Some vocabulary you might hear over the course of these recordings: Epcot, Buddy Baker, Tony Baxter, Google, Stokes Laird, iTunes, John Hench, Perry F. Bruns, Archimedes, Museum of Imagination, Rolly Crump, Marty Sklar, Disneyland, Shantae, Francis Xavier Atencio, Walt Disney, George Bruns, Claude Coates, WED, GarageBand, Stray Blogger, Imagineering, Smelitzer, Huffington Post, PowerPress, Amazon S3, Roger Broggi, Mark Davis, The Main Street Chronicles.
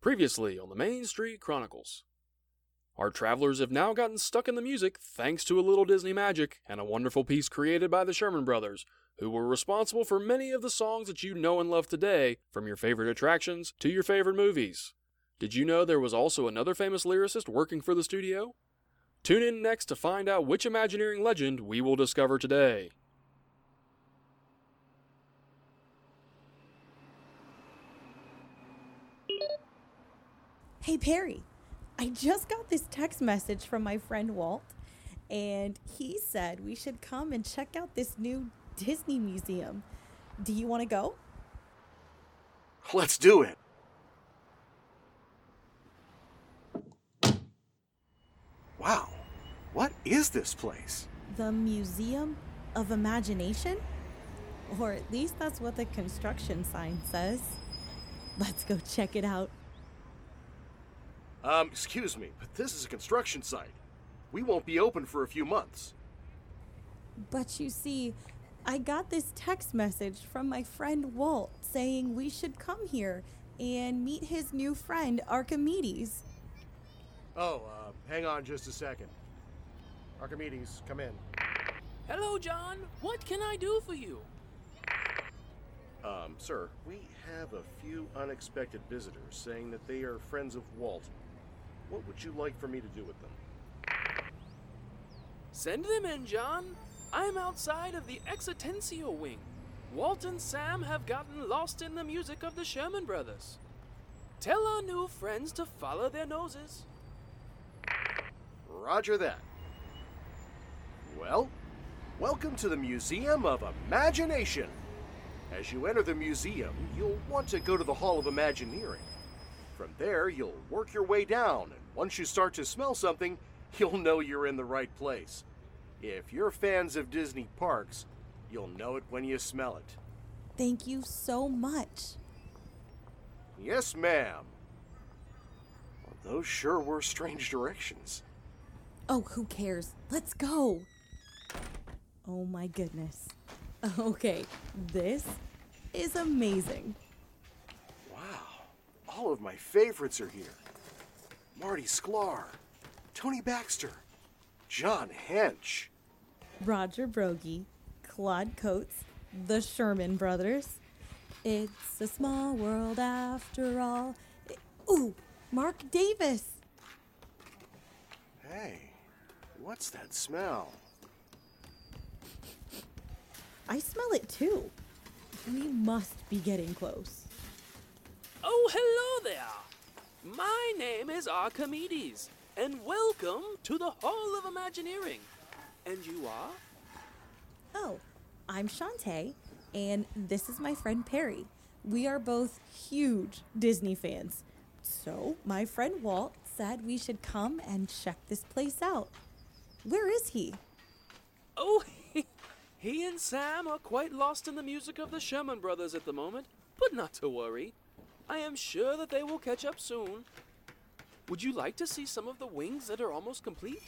Previously on the Main Street Chronicles. Our travelers have now gotten stuck in the music thanks to a little Disney magic and a wonderful piece created by the Sherman Brothers, who were responsible for many of the songs that you know and love today, from your favorite attractions to your favorite movies. Did you know there was also another famous lyricist working for the studio? Tune in next to find out which Imagineering legend we will discover today. Hey Perry, I just got this text message from my friend Walt, and he said we should come and check out this new Disney museum. Do you want to go? Let's do it. Wow, what is this place? The Museum of Imagination? Or at least that's what the construction sign says. Let's go check it out. Excuse me, but this is a construction site. We won't be open for a few months. But you see, I got this text message from my friend Walt saying we should come here and meet his new friend, Archimedes. Oh, hang on just a second. Archimedes, come in. Hello, John. What can I do for you? Sir, we have a few unexpected visitors saying that they are friends of Walt. What would you like for me to do with them? Send them in, John. I'm outside of the Exitencio wing. Walt and Sam have gotten lost in the music of the Sherman Brothers. Tell our new friends to follow their noses. Roger that. Well, welcome to the Museum of Imagination. As you enter the museum, you'll want to go to the Hall of Imagineering. From there, you'll work your way down, and once you start to smell something, you'll know you're in the right place. If you're fans of Disney parks, you'll know it when you smell it. Thank you so much. Yes, ma'am. Well, those sure were strange directions. Oh, who cares? Let's go. Oh my goodness. Okay, this is amazing. Wow, all of my favorites are here. Marty Sklar, Tony Baxter, John Hench, Roger Broggi, Claude Coates, the Sherman Brothers. It's a small world after all. Ooh, Mark Davis. Hey, what's that smell? I smell it too. We must be getting close. Oh, hello there. My name is Archimedes. And welcome to the Hall of Imagineering. And you are? Oh, I'm Shantae, and this is my friend Perry. We are both huge Disney fans. So my friend Walt said we should come and check this place out. Where is he? Oh, he and Sam are quite lost in the music of the Sherman Brothers at the moment, but not to worry. I am sure that they will catch up soon. Would you like to see some of the wings that are almost complete?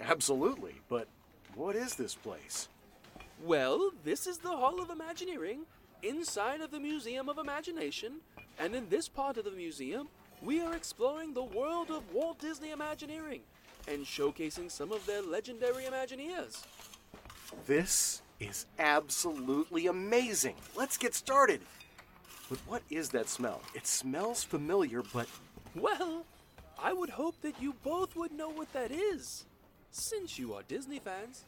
Absolutely, but what is this place? Well, this is the Hall of Imagineering, inside of the Museum of Imagination, and in this part of the museum, we are exploring the world of Walt Disney Imagineering and showcasing some of their legendary Imagineers. This is absolutely amazing. Let's get started. But what is that smell? It smells familiar, but... Well... I would hope that you both would know what that is, since you are Disney fans.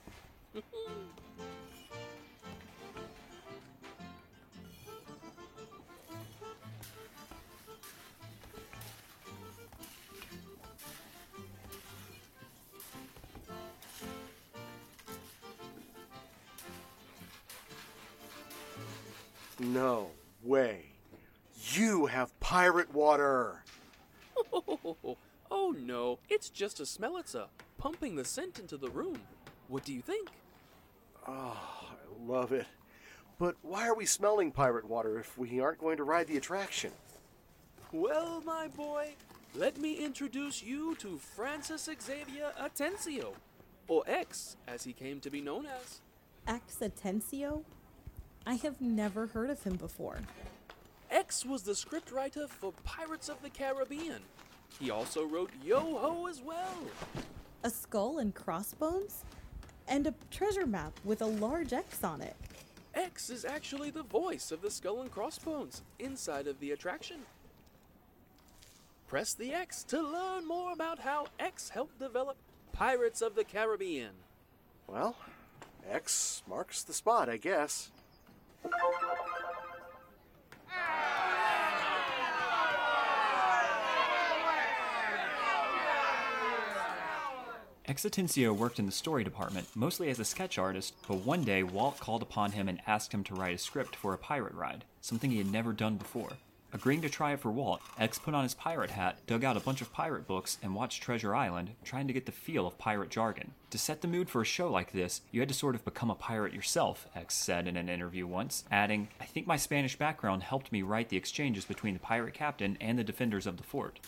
No way. You have pirate water. Oh no, it's just a Smelitzer pumping the scent into the room. What do you think? Oh, I love it. But why are we smelling pirate water if we aren't going to ride the attraction? Well, my boy, let me introduce you to Francis Xavier Atencio, or X, as he came to be known as. X Atencio? I have never heard of him before. X was the scriptwriter for Pirates of the Caribbean. He also wrote Yo-Ho as well. A skull and crossbones? And a treasure map with a large X on it. X is actually the voice of the skull and crossbones inside of the attraction. Press the X to learn more about how X helped develop Pirates of the Caribbean. Well, X marks the spot, I guess. X. Atencio worked in the story department, mostly as a sketch artist, but one day Walt called upon him and asked him to write a script for a pirate ride, something he had never done before. Agreeing to try it for Walt, X put on his pirate hat, dug out a bunch of pirate books, and watched Treasure Island, trying to get the feel of pirate jargon. To set the mood for a show like this, you had to sort of become a pirate yourself, X said in an interview once, adding, "I think my Spanish background helped me write the exchanges between the pirate captain and the defenders of the fort."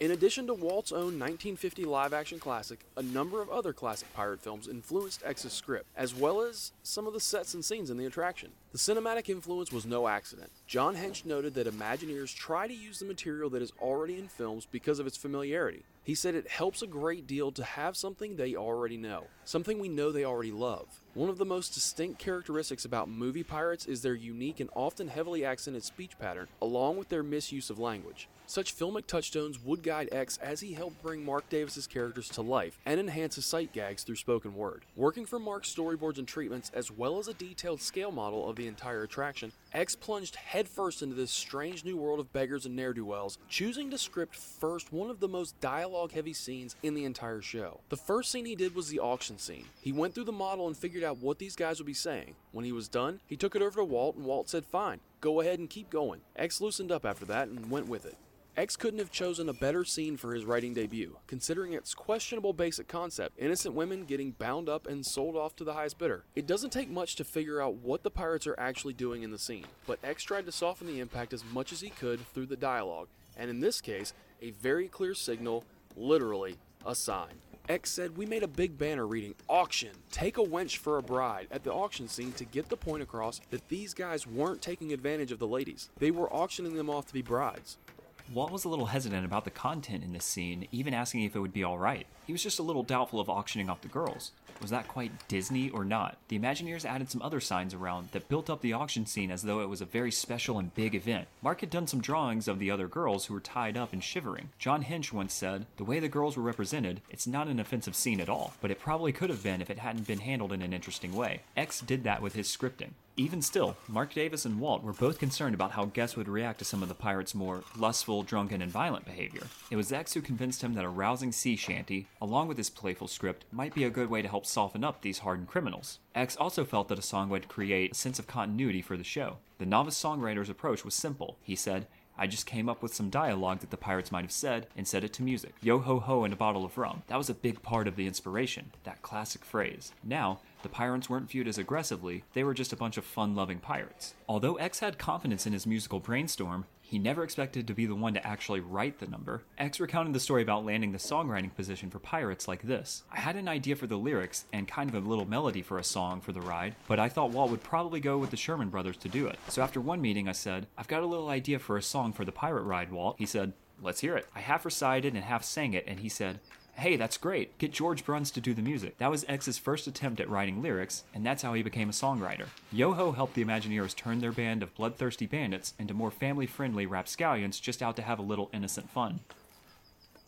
In addition to Walt's own 1950 live-action classic, a number of other classic pirate films influenced X's script, as well as some of the sets and scenes in the attraction. The cinematic influence was no accident. John Hench noted that Imagineers try to use the material that is already in films because of its familiarity. He said it helps a great deal to have something they already know, something we know they already love. One of the most distinct characteristics about movie pirates is their unique and often heavily accented speech pattern, along with their misuse of language. Such filmic touchstones would guide X as he helped bring Mark Davis's characters to life and enhance his sight gags through spoken word. Working from Mark's storyboards and treatments, as well as a detailed scale model of the entire attraction, X plunged headfirst into this strange new world of beggars and ne'er-do-wells, choosing to script first one of the most dialogue-heavy scenes in the entire show. The first scene he did was the auction scene. He went through the model and figured out what these guys would be saying. When he was done, he took it over to Walt, and Walt said, "Fine, go ahead and keep going." X loosened up after that and went with it. X couldn't have chosen a better scene for his writing debut, considering its questionable basic concept, innocent women getting bound up and sold off to the highest bidder. It doesn't take much to figure out what the pirates are actually doing in the scene, but X tried to soften the impact as much as he could through the dialogue, and in this case, a very clear signal, literally a sign. X said, "We made a big banner reading, 'Auction, take a wench for a bride,' at the auction scene to get the point across that these guys weren't taking advantage of the ladies. They were auctioning them off to be brides." Walt was a little hesitant about the content in this scene, even asking if it would be alright. He was just a little doubtful of auctioning off the girls. Was that quite Disney or not? The Imagineers added some other signs around that built up the auction scene as though it was a very special and big event. Mark had done some drawings of the other girls who were tied up and shivering. John Hench once said, "The way the girls were represented, it's not an offensive scene at all, but it probably could have been if it hadn't been handled in an interesting way." X did that with his scripting. Even still, Mark Davis and Walt were both concerned about how guests would react to some of the pirates' more lustful, drunken, and violent behavior. It was X who convinced him that a rousing sea shanty, along with his playful script, might be a good way to help soften up these hardened criminals. X also felt that a song would create a sense of continuity for the show. The novice songwriter's approach was simple. He said, "I just came up with some dialogue that the pirates might have said and set it to music. Yo-ho-ho and a bottle of rum." That was a big part of the inspiration, that classic phrase. Now, the pirates weren't viewed as aggressively, they were just a bunch of fun-loving pirates. Although X had confidence in his musical brainstorm, he never expected to be the one to actually write the number. X recounted the story about landing the songwriting position for pirates like this. "I had an idea for the lyrics and kind of a little melody for a song for the ride, but I thought Walt would probably go with the Sherman Brothers to do it. So after one meeting I said, 'I've got a little idea for a song for the pirate ride, Walt.' He said, 'Let's hear it.' I half recited and half sang it, and he said, 'Hey, that's great. Get George Bruns to do the music.'" That was X's first attempt at writing lyrics, and that's how he became a songwriter. Yo-Ho helped the Imagineers turn their band of bloodthirsty bandits into more family-friendly rapscallions just out to have a little innocent fun.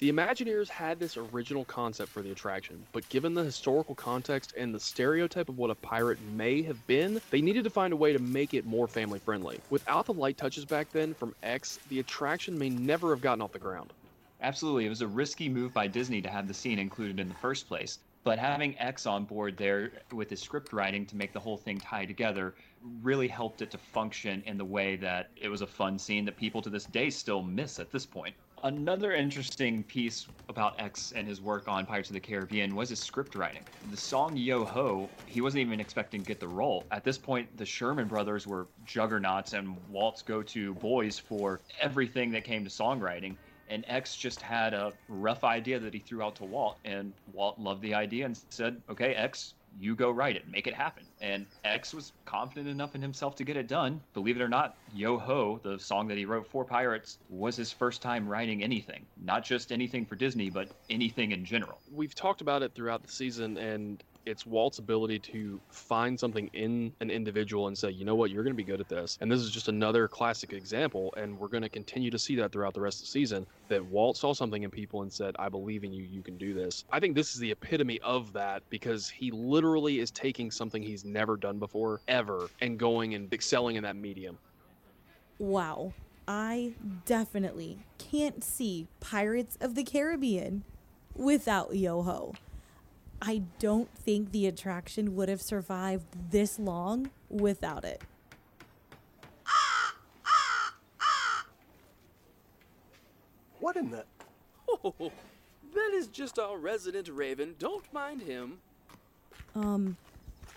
The Imagineers had this original concept for the attraction, but given the historical context and the stereotype of what a pirate may have been, they needed to find a way to make it more family-friendly. Without the light touches back then from X, the attraction may never have gotten off the ground. Absolutely, it was a risky move by Disney to have the scene included in the first place, but having X on board there with his script writing to make the whole thing tie together really helped it to function in the way that it was a fun scene that people to this day still miss at this point. Another interesting piece about X and his work on Pirates of the Caribbean was his script writing. The song Yo-Ho, he wasn't even expecting to get the role. At this point, the Sherman Brothers were juggernauts and Walt's go-to boys for everything that came to songwriting. And X just had a rough idea that he threw out to Walt, and Walt loved the idea and said, "Okay, X, you go write it, make it happen. And X was confident enough in himself to get it done. Believe it or not, Yo Ho, the song that he wrote for Pirates, was his first time writing anything. Not just anything for Disney, but anything in general. We've talked about it throughout the season, and it's Walt's ability to find something in an individual and say, you know what, you're going to be good at this. And this is just another classic example, and we're going to continue to see that throughout the rest of the season, that Walt saw something in people and said, I believe in you, you can do this. I think this is the epitome of that, because he literally is taking something he's never done before, ever, and going and excelling in that medium. Wow. I definitely can't see Pirates of the Caribbean without Yo-Ho. I don't think the attraction would have survived this long without it. What in the... Oh, that is just our resident Raven. Don't mind him.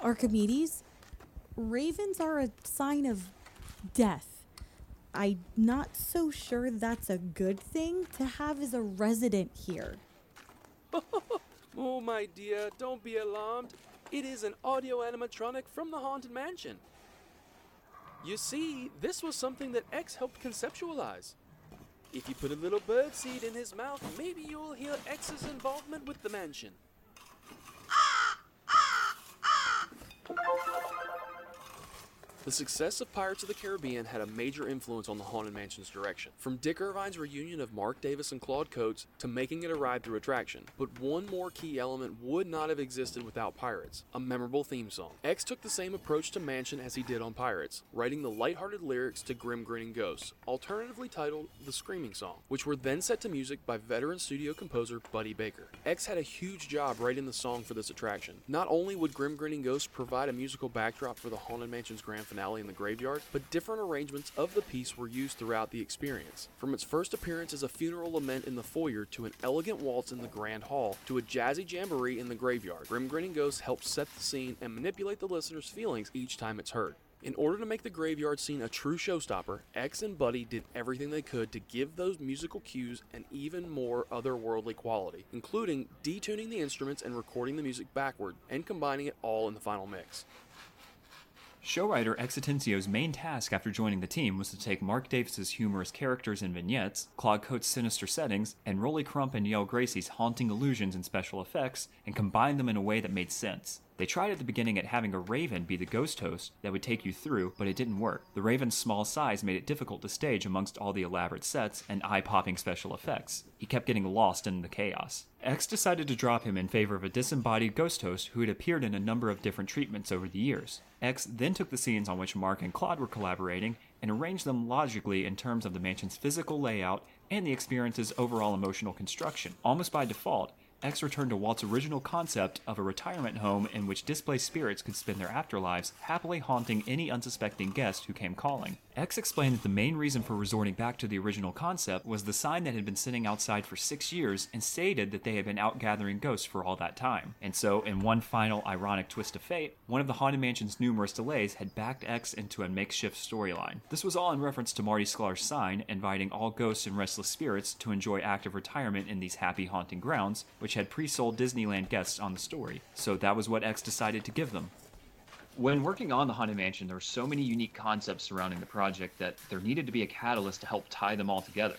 Archimedes? Ravens are a sign of death. I'm not so sure that's a good thing to have as a resident here. Oh, my dear, don't be alarmed. It is an audio animatronic from the Haunted Mansion. You see, this was something that X helped conceptualize. If you put a little birdseed in his mouth, maybe you'll hear X's involvement with the mansion. The success of Pirates of the Caribbean had a major influence on the Haunted Mansion's direction. From Dick Irvine's reunion of Mark Davis and Claude Coates to making it a ride-through attraction. But one more key element would not have existed without Pirates, a memorable theme song. X took the same approach to Mansion as he did on Pirates, writing the lighthearted lyrics to Grim Grinning Ghosts, alternatively titled The Screaming Song, which were then set to music by veteran studio composer Buddy Baker. X had a huge job writing the song for this attraction. Not only would Grim Grinning Ghosts provide a musical backdrop for the Haunted Mansion's grand finale, in the graveyard, but different arrangements of the piece were used throughout the experience. From its first appearance as a funeral lament in the foyer to an elegant waltz in the grand hall to a jazzy jamboree in the graveyard, Grim Grinning Ghosts helps set the scene and manipulate the listener's feelings each time it's heard. In order to make the graveyard scene a true showstopper, X and Buddy did everything they could to give those musical cues an even more otherworldly quality, including detuning the instruments and recording the music backward, and combining it all in the final mix. Showwriter X Atencio's main task after joining the team was to take Mark Davis's humorous characters and vignettes, Claude Coates' sinister settings, and Rolly Crump and Yale Gracie's haunting illusions and special effects, and combine them in a way that made sense. They tried at the beginning at having a raven be the ghost host that would take you through, but it didn't work. The raven's small size made it difficult to stage amongst all the elaborate sets and eye-popping special effects. He kept getting lost in the chaos. X decided to drop him in favor of a disembodied ghost host who had appeared in a number of different treatments over the years. X then took the scenes on which Mark and Claude were collaborating and arranged them logically in terms of the mansion's physical layout and the experience's overall emotional construction. Almost by default, X returned to Walt's original concept of a retirement home in which displaced spirits could spend their afterlives, happily haunting any unsuspecting guest who came calling. X explained that the main reason for resorting back to the original concept was the sign that had been sitting outside for 6 years, and stated that they had been out gathering ghosts for all that time. And so, in one final ironic twist of fate, one of the Haunted Mansion's numerous delays had backed X into a makeshift storyline. This was all in reference to Marty Sklar's sign, inviting all ghosts and restless spirits to enjoy active retirement in these happy haunting grounds, which had pre-sold Disneyland guests on the story. So that was what X decided to give them. When working on the Haunted Mansion, there were so many unique concepts surrounding the project that there needed to be a catalyst to help tie them all together.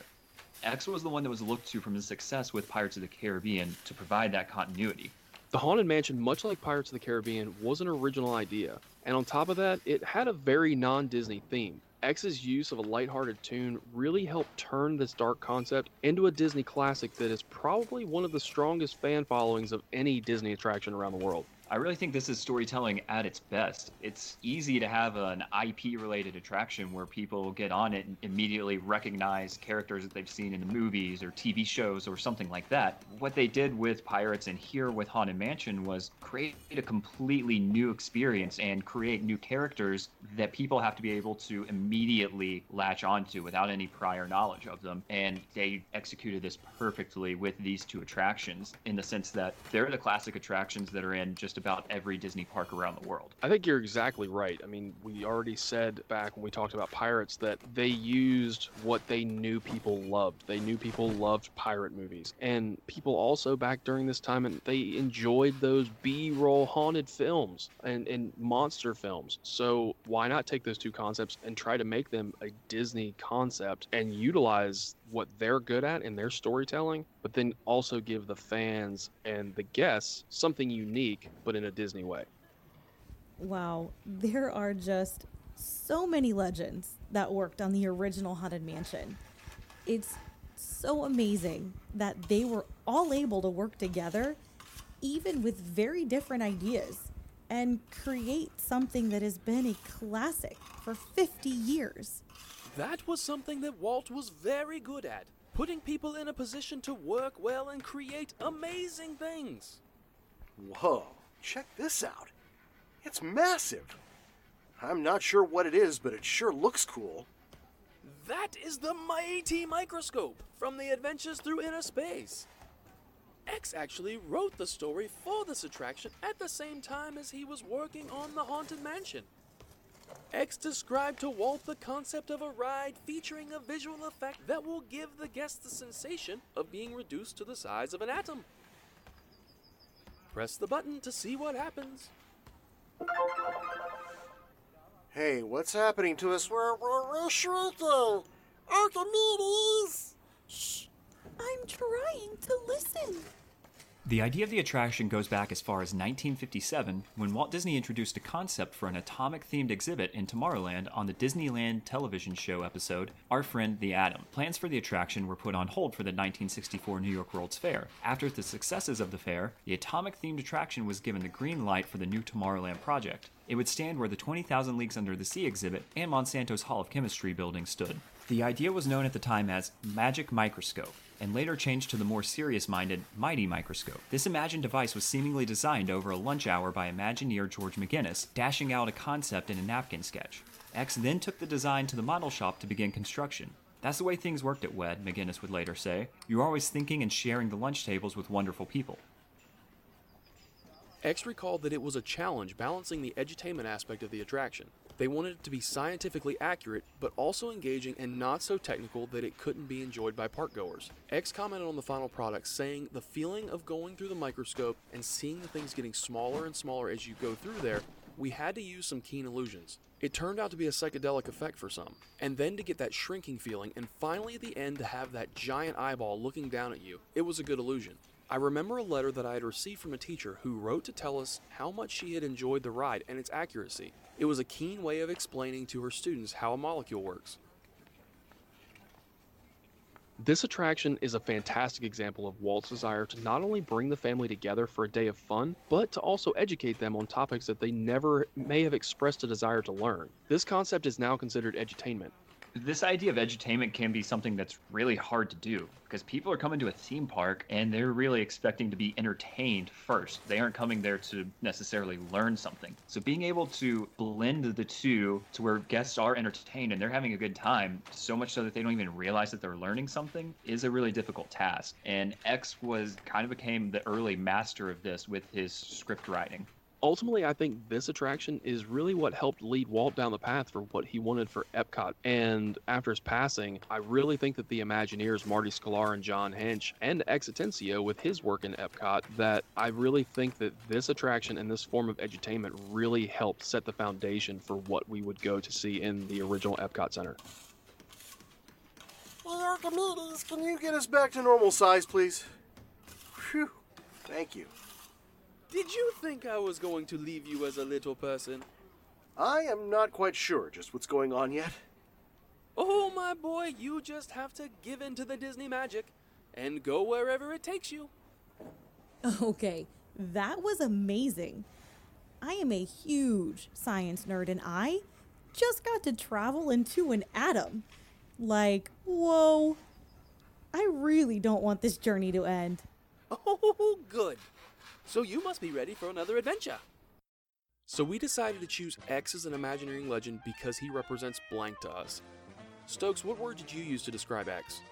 X was the one that was looked to from his success with Pirates of the Caribbean to provide that continuity. The Haunted Mansion, much like Pirates of the Caribbean, was an original idea, and on top of that, it had a very non-Disney theme. X's use of a lighthearted tune really helped turn this dark concept into a Disney classic that is probably one of the strongest fan followings of any Disney attraction around the world. I really think this is storytelling at its best. It's easy to have an IP-related attraction where people get on it and immediately recognize characters that they've seen in the movies or TV shows or something like that. What they did with Pirates and here with Haunted Mansion was create a completely new experience and create new characters that people have to be able to immediately latch onto without any prior knowledge of them. And they executed this perfectly with these two attractions, in the sense that they're the classic attractions that are in just just about every Disney park around the world. I think you're exactly right. I mean, we already said back when we talked about pirates that they used what they knew people loved. They knew people loved pirate movies. And people also back during this time, and they enjoyed those B-roll haunted films and monster films. So why not take those two concepts and try to make them a Disney concept and utilize what they're good at in their storytelling, but then also give the fans and the guests something unique, but in a Disney way. Wow, there are just so many legends that worked on the original Haunted Mansion. It's so amazing that they were all able to work together, even with very different ideas, and create something that has been a classic for 50 years. That was something that Walt was very good at, putting people in a position to work well and create amazing things. Whoa, check this out. It's massive. I'm not sure what it is, but it sure looks cool. That is the mighty microscope from the Adventures Through Inner Space. X actually wrote the story for this attraction at the same time as he was working on the Haunted Mansion. X described to Walt the concept of a ride featuring a visual effect that will give the guest the sensation of being reduced to the size of an atom. Press the button to see what happens. Hey, what's happening to us? We're shrieking! Archimedes! Shh! I'm trying to listen! The idea of the attraction goes back as far as 1957, when Walt Disney introduced a concept for an atomic-themed exhibit in Tomorrowland on the Disneyland television show episode, Our Friend the Atom. Plans for the attraction were put on hold for the 1964 New York World's Fair. After the successes of the fair, the atomic-themed attraction was given the green light for the new Tomorrowland project. It would stand where the 20,000 Leagues Under the Sea exhibit and Monsanto's Hall of Chemistry building stood. The idea was known at the time as Magic Microscope, and later changed to the more serious-minded Mighty Microscope. This imagined device was seemingly designed over a lunch hour by Imagineer George McGinnis, dashing out a concept in a napkin sketch. X then took the design to the model shop to begin construction. That's the way things worked at WED, McGinnis would later say. You're always thinking and sharing the lunch tables with wonderful people. X recalled that it was a challenge balancing the edutainment aspect of the attraction. They wanted it to be scientifically accurate, but also engaging and not so technical that it couldn't be enjoyed by parkgoers. X commented on the final product, saying, "The feeling of going through the microscope and seeing the things getting smaller and smaller as you go through there, we had to use some keen illusions. It turned out to be a psychedelic effect for some, and then to get that shrinking feeling, and finally at the end to have that giant eyeball looking down at you. It was a good illusion." I remember a letter that I had received from a teacher who wrote to tell us how much she had enjoyed the ride and its accuracy. It was a keen way of explaining to her students how a molecule works. This attraction is a fantastic example of Walt's desire to not only bring the family together for a day of fun, but to also educate them on topics that they never may have expressed a desire to learn. This concept is now considered edutainment. This idea of edutainment can be something that's really hard to do because people are coming to a theme park and they're really expecting to be entertained first. They aren't coming there to necessarily learn something. So being able to blend the two to where guests are entertained and they're having a good time, so much so that they don't even realize that they're learning something, is a really difficult task. And X was kind of became the early master of this with his script writing. Ultimately, I think this attraction is really what helped lead Walt down the path for what he wanted for Epcot. And after his passing, I really think that the Imagineers, Marty Sklar and John Hench, and X Atencio with his work in Epcot, that I really think that this attraction and this form of edutainment really helped set the foundation for what we would go to see in the original Epcot Center. Hey, Archimedes, can you get us back to normal size, please? Phew, thank you. Did you think I was going to leave you as a little person? I am not quite sure just what's going on yet. Oh, my boy, you just have to give in to the Disney magic and go wherever it takes you. Okay, that was amazing. I am a huge science nerd, and I just got to travel into an atom. Like, whoa. I really don't want this journey to end. Oh, good. So you must be ready for another adventure. So we decided to choose X as an Imagineering legend because he represents blank to us. Stokes, what word did you use to describe X?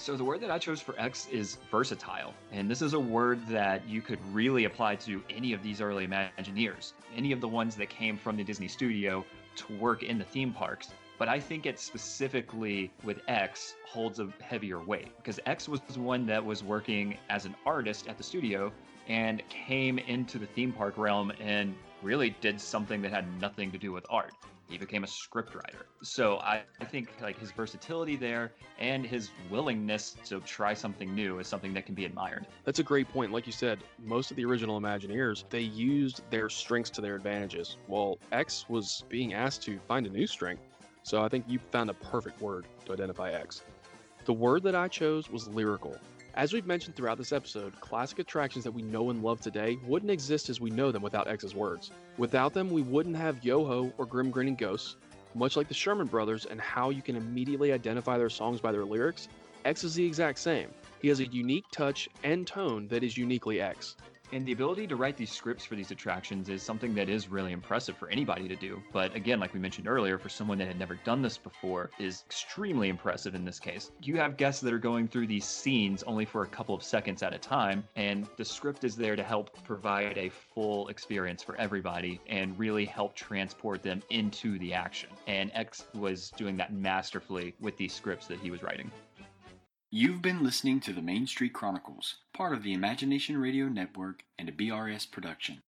So the word that I chose for X is versatile. And this is a word that you could really apply to any of these early Imagineers, any of the ones that came from the Disney studio to work in the theme parks. But I think it specifically with X holds a heavier weight because X was one that was working as an artist at the studio and came into the theme park realm and really did something that had nothing to do with art. He became a scriptwriter. So I think like his versatility there and his willingness to try something new is something that can be admired. That's a great point. Like you said, most of the original Imagineers, they used their strengths to their advantages. Well, X was being asked to find a new strength. So I think you found a perfect word to identify X. The word that I chose was lyrical. As we've mentioned throughout this episode, classic attractions that we know and love today wouldn't exist as we know them without X's words. Without them, we wouldn't have Yo-Ho or Grim Grinning Ghosts. Much like the Sherman Brothers and how you can immediately identify their songs by their lyrics, X is the exact same. He has a unique touch and tone that is uniquely X. And the ability to write these scripts for these attractions is something that is really impressive for anybody to do. But again, like we mentioned earlier, for someone that had never done this before is extremely impressive in this case. You have guests that are going through these scenes only for a couple of seconds at a time, and the script is there to help provide a full experience for everybody and really help transport them into the action. And X was doing that masterfully with these scripts that he was writing. You've been listening to The Main Street Chronicles, part of the Imagination Radio Network and a BRS production.